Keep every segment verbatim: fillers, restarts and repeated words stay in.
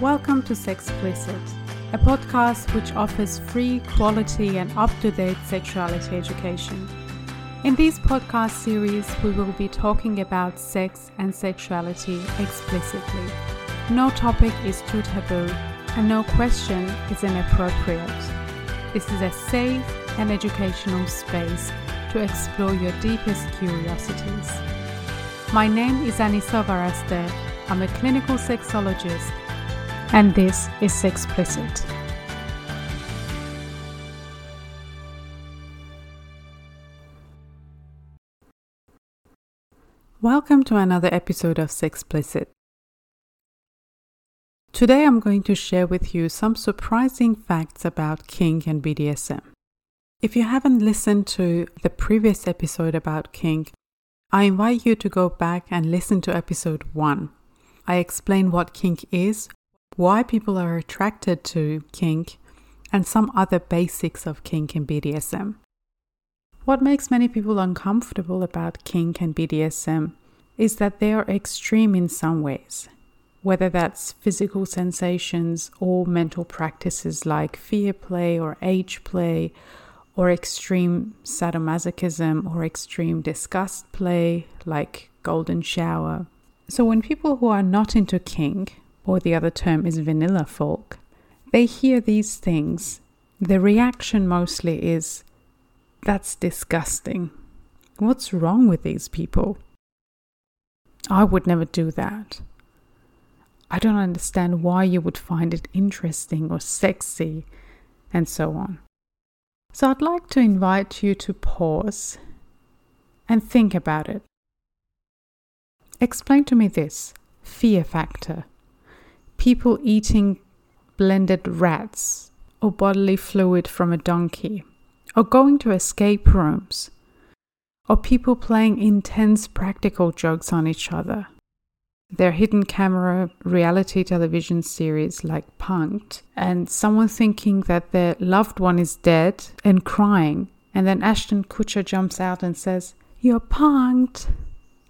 Welcome to Sexplicit, a podcast which offers free, quality, and up-to-date sexuality education. In this podcast series, we will be talking about sex and sexuality explicitly. No topic is too taboo, and no question is inappropriate. This is a safe and educational space to explore your deepest curiosities. My name is Anissa Varaste. I'm a clinical sexologist, and this is Sexplicit. Welcome to another episode of Sexplicit. Today I'm going to share with you some surprising facts about kink and B D S M. If you haven't listened to the previous episode about kink, I invite you to go back and listen to episode one. I explain what kink is, why people are attracted to kink, and some other basics of kink and B D S M. What makes many people uncomfortable about kink and B D S M is that they are extreme in some ways, whether that's physical sensations or mental practices like fear play or age play, or extreme sadomasochism or extreme disgust play like golden shower. So when people who are not into kink, or the other term is vanilla folk, they hear these things, the reaction mostly is, "That's disgusting. What's wrong with these people? I would never do that. I don't understand why you would find it interesting or sexy," and so on. So I'd like to invite you to pause and think about it. Explain to me this fear factor. People eating blended rats or bodily fluid from a donkey, or going to escape rooms, or people playing intense practical jokes on each other. Their hidden camera reality television series like Punk'd, and someone thinking that their loved one is dead and crying, and then Ashton Kutcher jumps out and says, "You're punked,"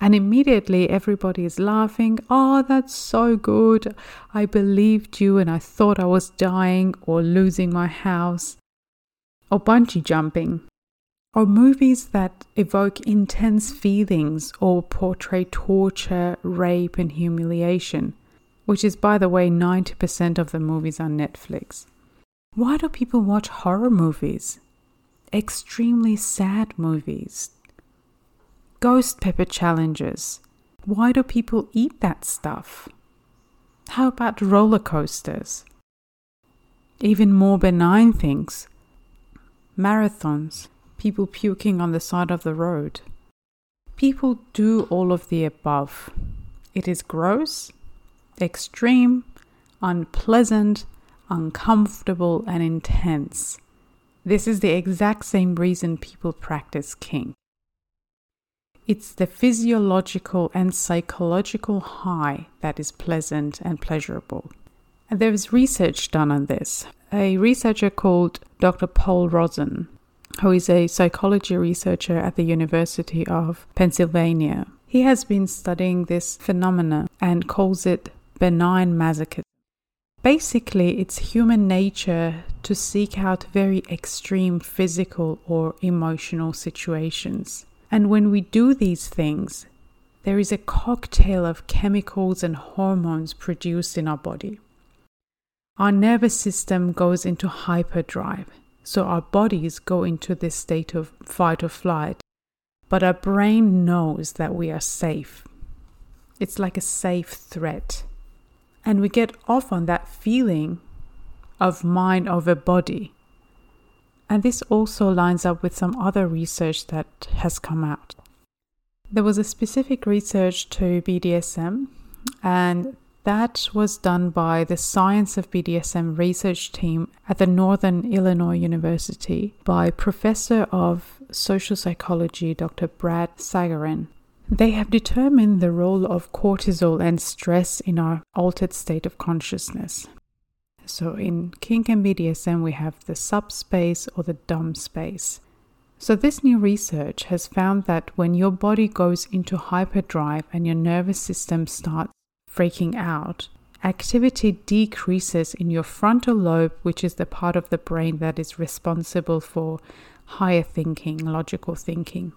and immediately everybody is laughing. "Oh, that's so good. I believed you and I thought I was dying or losing my house." Or bungee jumping, or movies that evoke intense feelings or portray torture, rape, and humiliation, which is, by the way, ninety percent of the movies on Netflix. Why do people watch horror movies? Extremely sad movies? Ghost pepper challenges? Why do people eat that stuff? How about roller coasters? Even more benign things. Marathons, people puking on the side of the road. People do all of the above. It is gross, extreme, unpleasant, uncomfortable, and intense. This is the exact same reason people practice kink. It's the physiological and psychological high that is pleasant and pleasurable. And there is research done on this. A researcher called Doctor Paul Rozin, who is a psychology researcher at the University of Pennsylvania. He has been studying this phenomena and calls it benign masochism. Basically, it's human nature to seek out very extreme physical or emotional situations. And when we do these things, there is a cocktail of chemicals and hormones produced in our body. Our nervous system goes into hyperdrive, so our bodies go into this state of fight or flight, but our brain knows that we are safe. It's like a safe threat. And we get off on that feeling of mind over body. And this also lines up with some other research that has come out. There was a specific research to B D S M, and that was done by the Science of B D S M research team at the Northern Illinois University by Professor of Social Psychology, Doctor Brad Sagarin. They have determined the role of cortisol and stress in our altered state of consciousness. So in kink and B D S M, we have the subspace or the dumb space. So this new research has found that when your body goes into hyperdrive and your nervous system starts freaking out, activity decreases in your frontal lobe, which is the part of the brain that is responsible for higher thinking, logical thinking.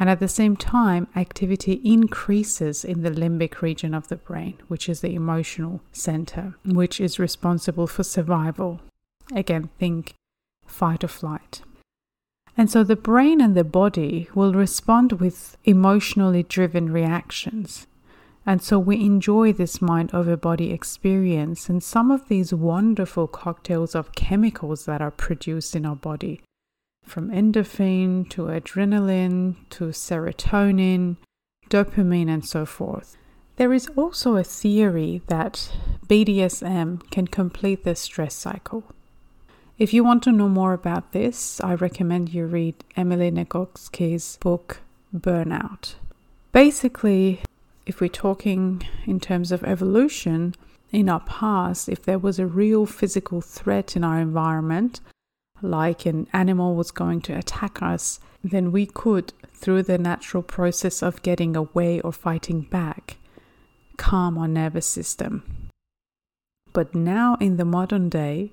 And at the same time, activity increases in the limbic region of the brain, which is the emotional center, which is responsible for survival. Again, think fight or flight. And so the brain and the body will respond with emotionally driven reactions. And so we enjoy this mind over body experience and some of these wonderful cocktails of chemicals that are produced in our body, from endorphin to adrenaline to serotonin, dopamine, and so forth. There is also a theory that B D S M can complete the stress cycle. If you want to know more about this, I recommend you read Emily Nagoski's book, Burnout. Basically, if we're talking in terms of evolution, in our past, if there was a real physical threat in our environment, like an animal was going to attack us, then we could, through the natural process of getting away or fighting back, calm our nervous system. But now in the modern day,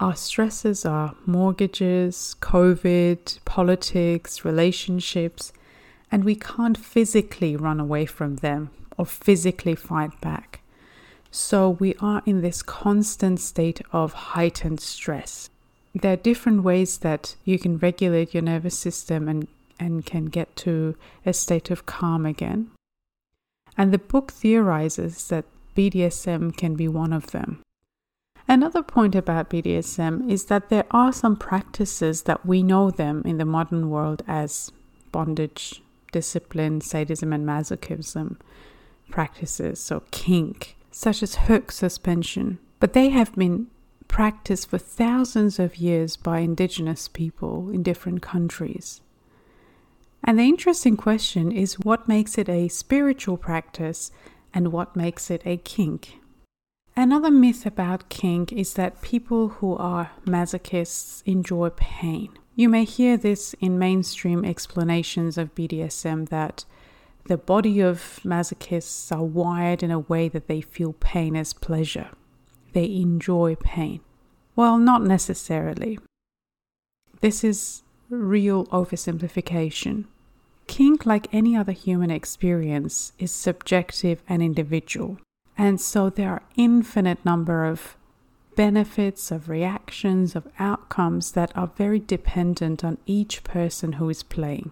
our stresses are mortgages, COVID, politics, relationships, and we can't physically run away from them or physically fight back. So we are in this constant state of heightened stress. There are different ways that you can regulate your nervous system and, and can get to a state of calm again. And the book theorizes that B D S M can be one of them. Another point about B D S M is that there are some practices that we know them in the modern world as bondage, discipline, sadism, and masochism practices, so kink, such as hook suspension. But they have been practiced for thousands of years by indigenous people in different countries. And the interesting question is what makes it a spiritual practice and what makes it a kink? Another myth about kink is that people who are masochists enjoy pain. You may hear this in mainstream explanations of B D S M that the body of masochists are wired in a way that they feel pain as pleasure. They enjoy pain. Well, not necessarily. This is real oversimplification. Kink, like any other human experience, is subjective and individual. And so there are infinite number of benefits, of reactions, of outcomes that are very dependent on each person who is playing.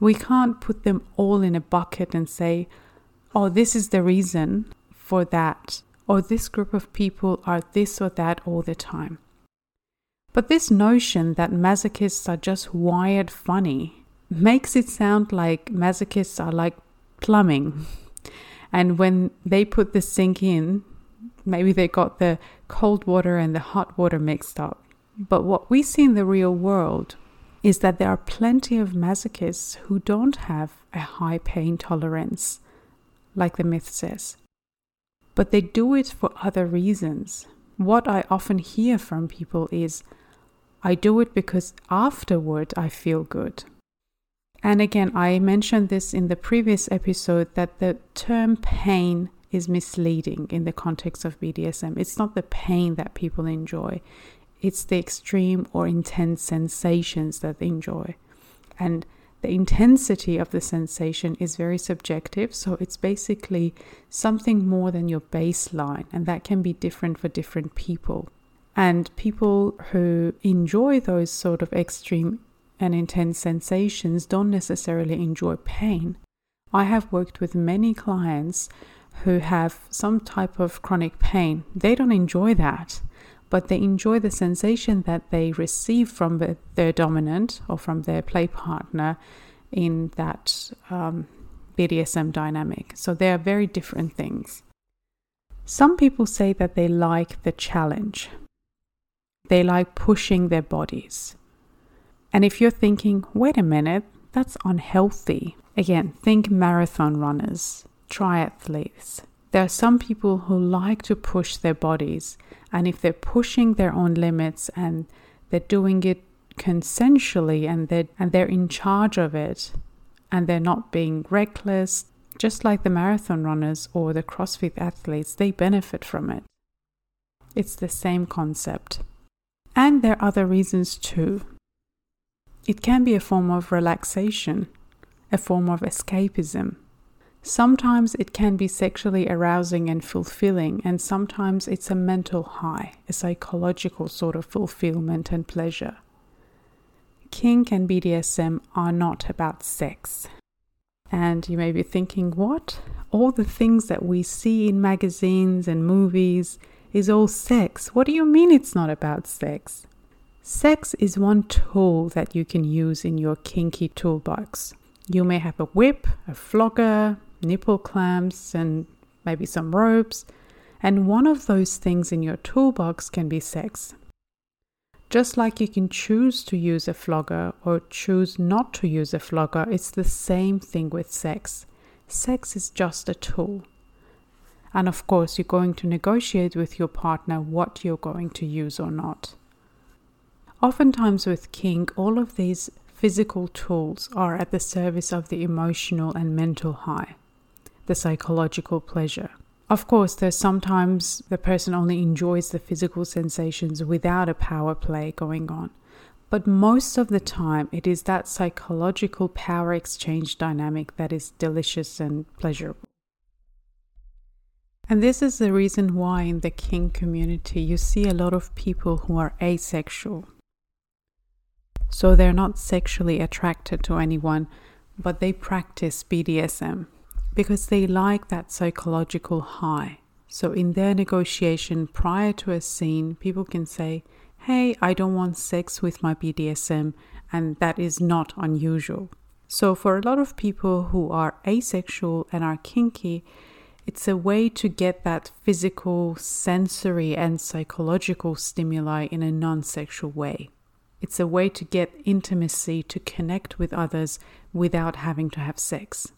We can't put them all in a bucket and say, oh, this is the reason for that, or this group of people are this or that all the time. But this notion that masochists are just wired funny makes it sound like masochists are like plumbing. And when they put the sink in, maybe they got the cold water and the hot water mixed up. But what we see in the real world is that there are plenty of masochists who don't have a high pain tolerance, like the myth says. But they do it for other reasons. What I often hear from people is, I do it because afterward I feel good. And again, I mentioned this in the previous episode that the term pain is misleading in the context of B D S M. It's not the pain that people enjoy. It's the extreme or intense sensations that they enjoy. And the intensity of the sensation is very subjective, so it's basically something more than your baseline, and that can be different for different people. And people who enjoy those sort of extreme and intense sensations don't necessarily enjoy pain. I have worked with many clients who have some type of chronic pain. They don't enjoy that, but they enjoy the sensation that they receive from the, their dominant or from their play partner in that um, B D S M dynamic. So they are very different things. Some people say that they like the challenge. They like pushing their bodies. And if you're thinking, wait a minute, that's unhealthy. Again, think marathon runners, triathletes. There are some people who like to push their bodies, and if they're pushing their own limits and they're doing it consensually and they're, and they're in charge of it and they're not being reckless, Just like the marathon runners or the CrossFit athletes, they benefit from it. It's the same concept. And there are other reasons too. It can be a form of relaxation, a form of escapism. Sometimes it can be sexually arousing and fulfilling, and sometimes it's a mental high, a psychological sort of fulfillment and pleasure. Kink and B D S M are not about sex. And you may be thinking, what? All the things that we see in magazines and movies is all sex. What do you mean it's not about sex? Sex is one tool that you can use in your kinky toolbox. You may have a whip, a flogger, nipple clamps, and maybe some ropes. And one of those things in your toolbox can be sex. Just like you can choose to use a flogger or choose not to use a flogger, it's the same thing with sex. Sex is just a tool. And of course, you're going to negotiate with your partner what you're going to use or not. Oftentimes with kink, all of these physical tools are at the service of the emotional and mental high, the psychological pleasure. Of course, there's sometimes the person only enjoys the physical sensations without a power play going on. But most of the time, it is that psychological power exchange dynamic that is delicious and pleasurable. And this is the reason why in the kink community, you see a lot of people who are asexual. So they're not sexually attracted to anyone, but they practice B D S M. Because they like that psychological high. So in their negotiation prior to a scene, people can say, hey, I don't want sex with my B D S M, and that is not unusual. So for a lot of people who are asexual and are kinky, it's a way to get that physical, sensory, and psychological stimuli in a non-sexual way. It's a way to get intimacy, to connect with others without having to have sex.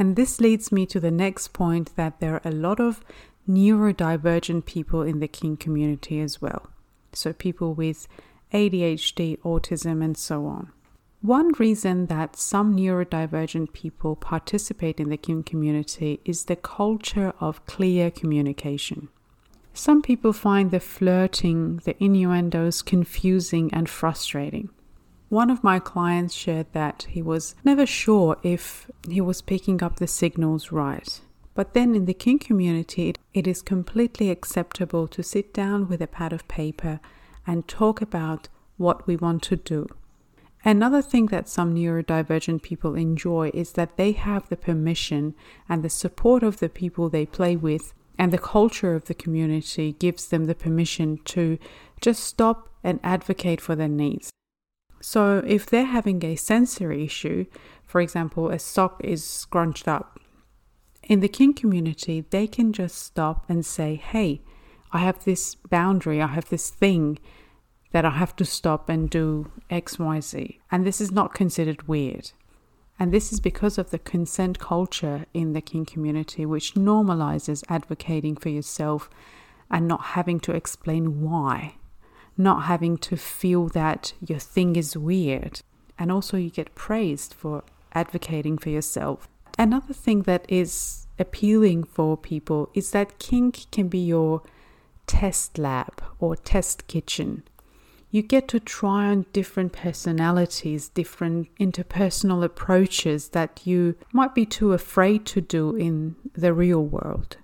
And this leads me to the next point, that there are a lot of neurodivergent people in the kink community as well. So people with A D H D, autism, and so on. One reason that some neurodivergent people participate in the kink community is the culture of clear communication. Some people find the flirting, the innuendos confusing and frustrating. One of my clients shared that he was never sure if he was picking up the signals right. But then in the kink community, it is completely acceptable to sit down with a pad of paper and talk about what we want to do. Another thing that some neurodivergent people enjoy is that they have the permission and the support of the people they play with, and the culture of the community gives them the permission to just stop and advocate for their needs. So if they're having a sensory issue, for example, a sock is scrunched up, in the kink community, they can just stop and say, hey, I have this boundary, I have this thing that I have to stop and do X, Y, Z. And this is not considered weird. And this is because of the consent culture in the kink community, which normalizes advocating for yourself and not having to explain why. Not having to feel that your thing is weird. And also you get praised for advocating for yourself. Another thing that is appealing for people is that kink can be your test lab or test kitchen. You get to try on different personalities, different interpersonal approaches that you might be too afraid to do in the real world,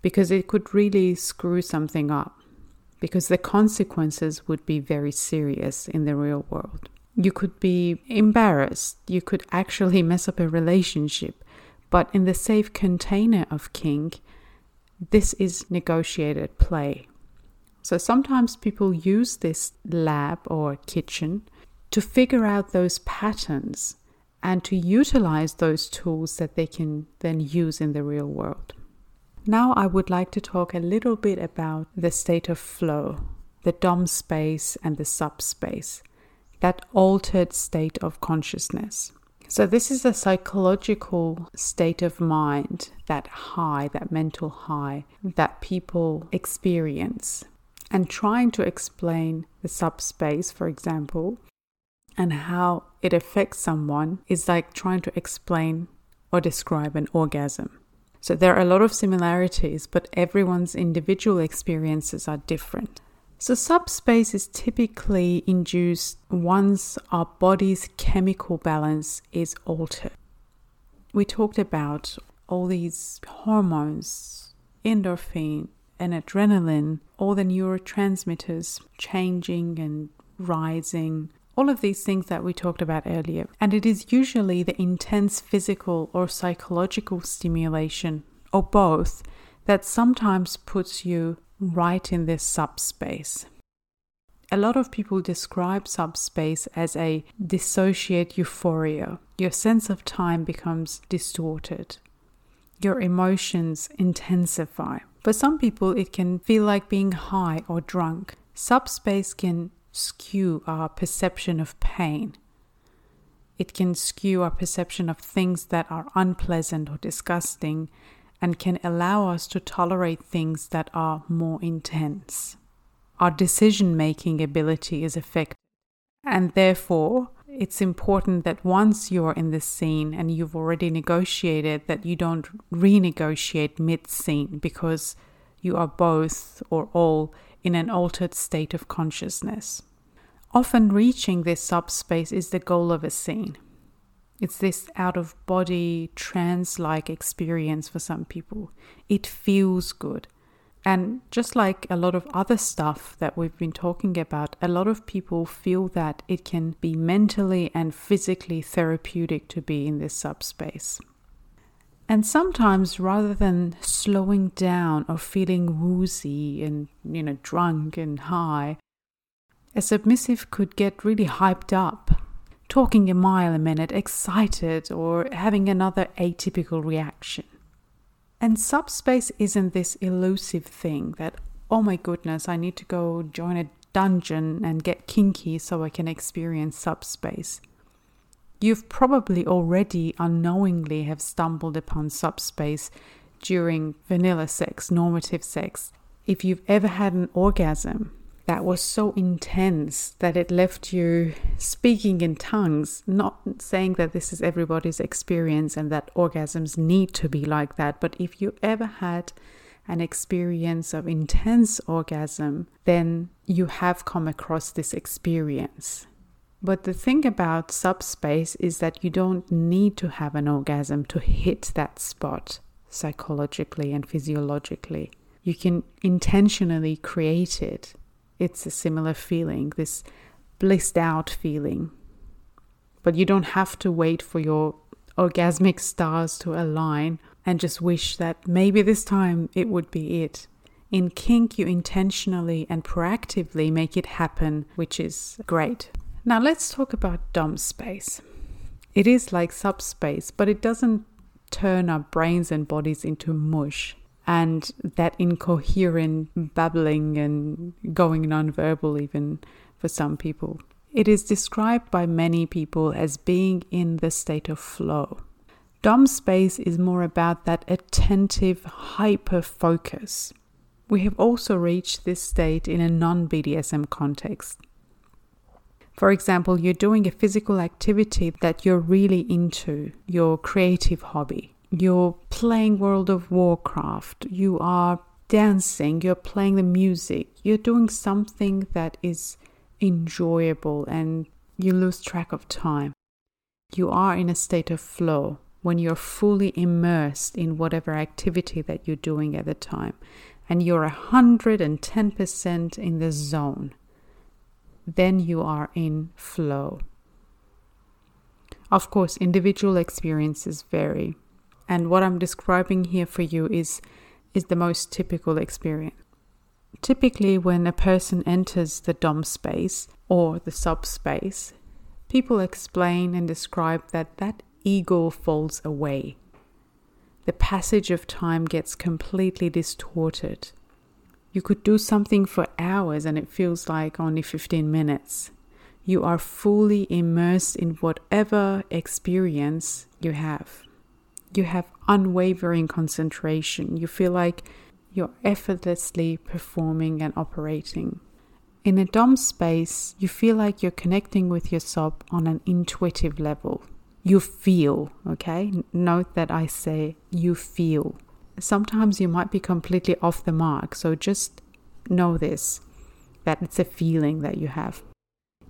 because it could really screw something up. Because the consequences would be very serious in the real world. You could be embarrassed. You could actually mess up a relationship. But in the safe container of kink, this is negotiated play. So sometimes people use this lab or kitchen to figure out those patterns and to utilize those tools that they can then use in the real world. Now I would like to talk a little bit about the state of flow, the dom space and the subspace, that altered state of consciousness. So this is a psychological state of mind, that high, that mental high that people experience. And trying to explain the subspace, for example, and how it affects someone is like trying to explain or describe an orgasm. So there are a lot of similarities, but everyone's individual experiences are different. So subspace is typically induced once our body's chemical balance is altered. We talked about all these hormones, endorphin and adrenaline, all the neurotransmitters changing and rising, all of these things that we talked about earlier. And it is usually the intense physical or psychological stimulation, or both, that sometimes puts you right in this subspace. A lot of people describe subspace as a dissociate euphoria. Your sense of time becomes distorted. Your emotions intensify. For some people, it can feel like being high or drunk. Subspace can skew our perception of pain. It can skew our perception of things that are unpleasant or disgusting, and can allow us to tolerate things that are more intense. Our decision-making ability is affected, and therefore it's important that once you're in the scene and you've already negotiated, that you don't renegotiate mid-scene, because you are both or all in an altered state of consciousness. Often reaching this subspace is the goal of a scene. It's this out-of-body, trance-like experience for some people. It feels good. And just like a lot of other stuff that we've been talking about, a lot of people feel that it can be mentally and physically therapeutic to be in this subspace. And sometimes, rather than slowing down or feeling woozy and, you know, drunk and high, a submissive could get really hyped up, talking a mile a minute, excited, or having another atypical reaction. And subspace isn't this elusive thing that, oh my goodness, I need to go join a dungeon and get kinky so I can experience subspace. You've probably already unknowingly have stumbled upon subspace during vanilla sex, normative sex. If you've ever had an orgasm that was so intense that it left you speaking in tongues, not saying that this is everybody's experience and that orgasms need to be like that, but if you ever had an experience of intense orgasm, then you have come across this experience. But the thing about subspace is that you don't need to have an orgasm to hit that spot psychologically and physiologically. You can intentionally create it. It's a similar feeling, this blissed out feeling. But you don't have to wait for your orgasmic stars to align and just wish that maybe this time it would be it. In kink, you intentionally and proactively make it happen, which is great. Now let's talk about dom space. It is like subspace, but it doesn't turn our brains and bodies into mush and that incoherent babbling and going non-verbal even for some people. It is described by many people as being in the state of flow. Dom space is more about that attentive hyper-focus. We have also reached this state in a non-B D S M context. For example, you're doing a physical activity that you're really into, your creative hobby. You're playing World of Warcraft, you are dancing, you're playing the music, you're doing something that is enjoyable and you lose track of time. You are in a state of flow when you're fully immersed in whatever activity that you're doing at the time, and you're one hundred ten percent in the zone. Then you are in flow. Of course, individual experiences vary. And what I'm describing here for you is, is the most typical experience. Typically, when a person enters the dom space or the subspace, people explain and describe that that ego falls away. The passage of time gets completely distorted. You could do something for hours and it feels like only fifteen minutes. You are fully immersed in whatever experience you have. You have unwavering concentration. You feel like you're effortlessly performing and operating. In a dom space, you feel like you're connecting with yourself on an intuitive level. you feel, okay? Note that I say you feel. Sometimes you might be completely off the mark, so just know this, that it's a feeling that you have.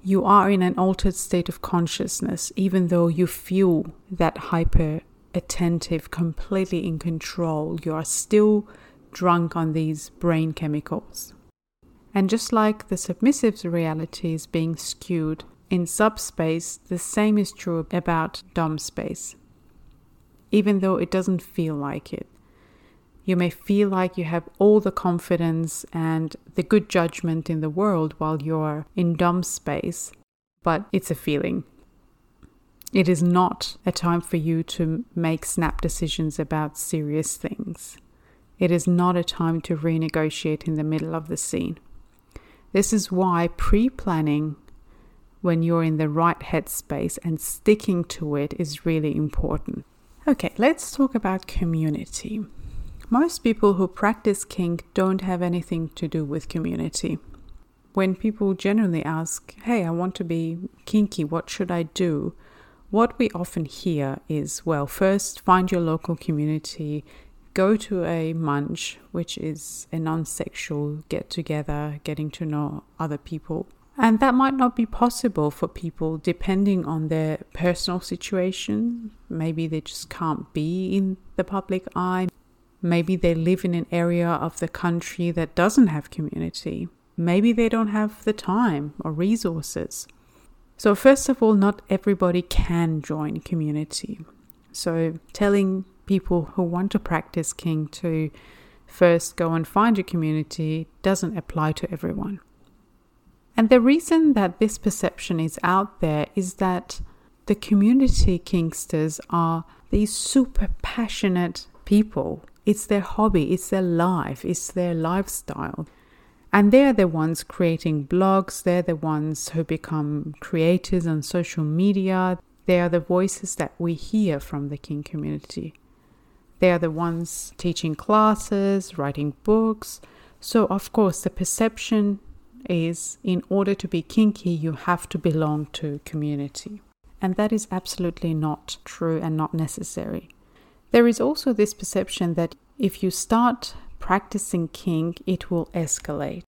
You are in an altered state of consciousness, even though you feel that hyper-attentive, completely in control. You are still drunk on these brain chemicals. And just like the submissive's reality is being skewed in subspace, the same is true about dom space, even though it doesn't feel like it. You may feel like you have all the confidence and the good judgment in the world while you're in dom space, but it's a feeling. It is not a time for you to make snap decisions about serious things. It is not a time to renegotiate in the middle of the scene. This is why pre-planning when you're in the right headspace and sticking to it is really important. Okay, let's talk about community. Most people who practice kink don't have anything to do with community. When people generally ask, hey, I want to be kinky, what should I do? What we often hear is, well, first find your local community, go to a munch, which is a non-sexual get-together, getting to know other people. And that might not be possible for people depending on their personal situation. Maybe they just can't be in the public eye. Maybe they live in an area of the country that doesn't have community. Maybe they don't have the time or resources. So first of all, not everybody can join community. So telling people who want to practice kink to first go and find a community doesn't apply to everyone. And the reason that this perception is out there is that the community kinksters are these super passionate people. It's their hobby, it's their life, it's their lifestyle. And they're the ones creating blogs, they're the ones who become creators on social media. They are the voices that we hear from the kink community. They are the ones teaching classes, writing books. So, of course, the perception is in order to be kinky, you have to belong to community. And that is absolutely not true and not necessary. There is also this perception that if you start practicing kink, it will escalate.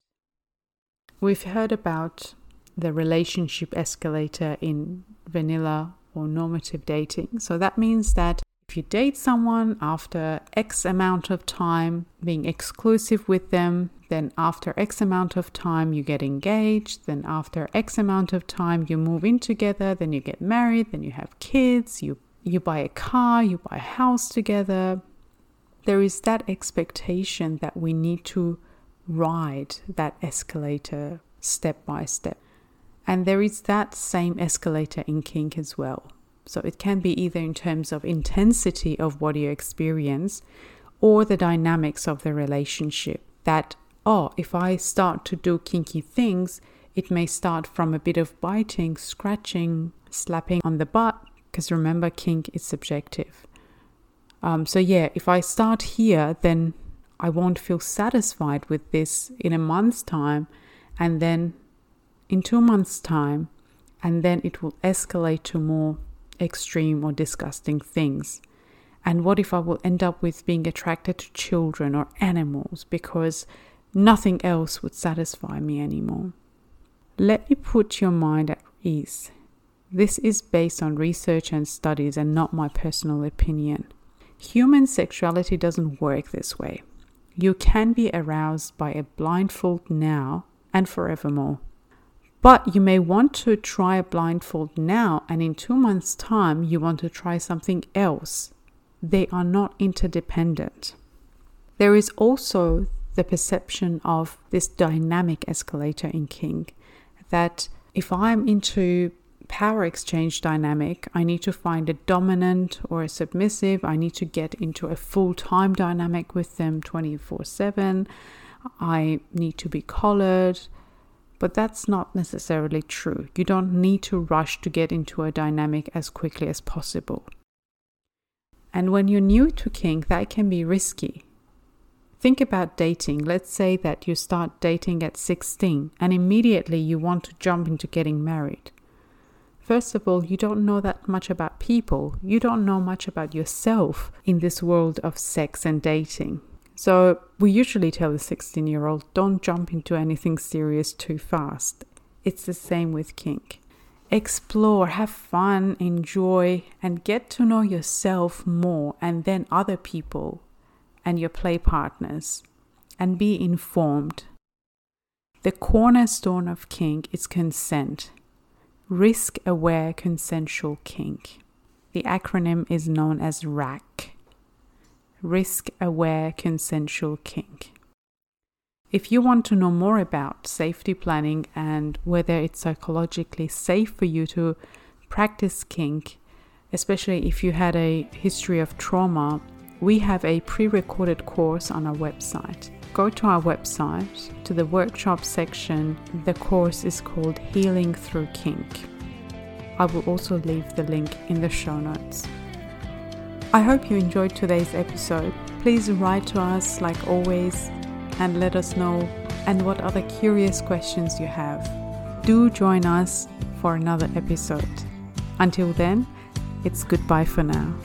We've heard about the relationship escalator in vanilla or normative dating. So that means that if you date someone after X amount of time being exclusive with them, then after X amount of time you get engaged, then after X amount of time you move in together, then you get married, then you have kids, you, you buy a car, you buy a house together. There is that expectation that we need to ride that escalator step by step. And there is that same escalator in kink as well. So it can be either in terms of intensity of what you experience or the dynamics of the relationship that, oh, if I start to do kinky things, it may start from a bit of biting, scratching, slapping on the butt, because remember, kink is subjective. Um, so yeah, if I start here, then I won't feel satisfied with this in a month's time, and then in two months' time, and then it will escalate to more extreme or disgusting things. And what if I will end up with being attracted to children or animals because nothing else would satisfy me anymore? Let me put your mind at ease. This is based on research and studies and not my personal opinion. Human sexuality doesn't work this way. You can be aroused by a blindfold now and forevermore. But you may want to try a blindfold now, and in two months' time, you want to try something else. They are not interdependent. There is also the perception of this dynamic escalator in kink, that if I'm into power exchange dynamic, I need to find a dominant or a submissive. I need to get into a full-time dynamic with them twenty-four seven. I need to be collared. But that's not necessarily true. You don't need to rush to get into a dynamic as quickly as possible. And when you're new to kink, that can be risky. Think about dating. Let's say that you start dating at sixteen and immediately you want to jump into getting married. First of all, you don't know that much about people. You don't know much about yourself in this world of sex and dating. So we usually tell the sixteen-year-old, don't jump into anything serious too fast. It's the same with kink. Explore, have fun, enjoy, and get to know yourself more, and then other people and your play partners, and be informed. The cornerstone of kink is consent. Risk-aware consensual kink. The acronym is known as R A C K. Risk-aware consensual kink. If you want to know more about safety planning and whether it's psychologically safe for you to practice kink, especially if you had a history of trauma, we have a pre-recorded course on our website. Go to our website, to the workshop section. The course is called Healing Through Kink. I will also leave the link in the show notes. I hope you enjoyed today's episode. Please write to us like always and let us know and what other curious questions you have. Do join us for another episode. Until then, it's goodbye for now.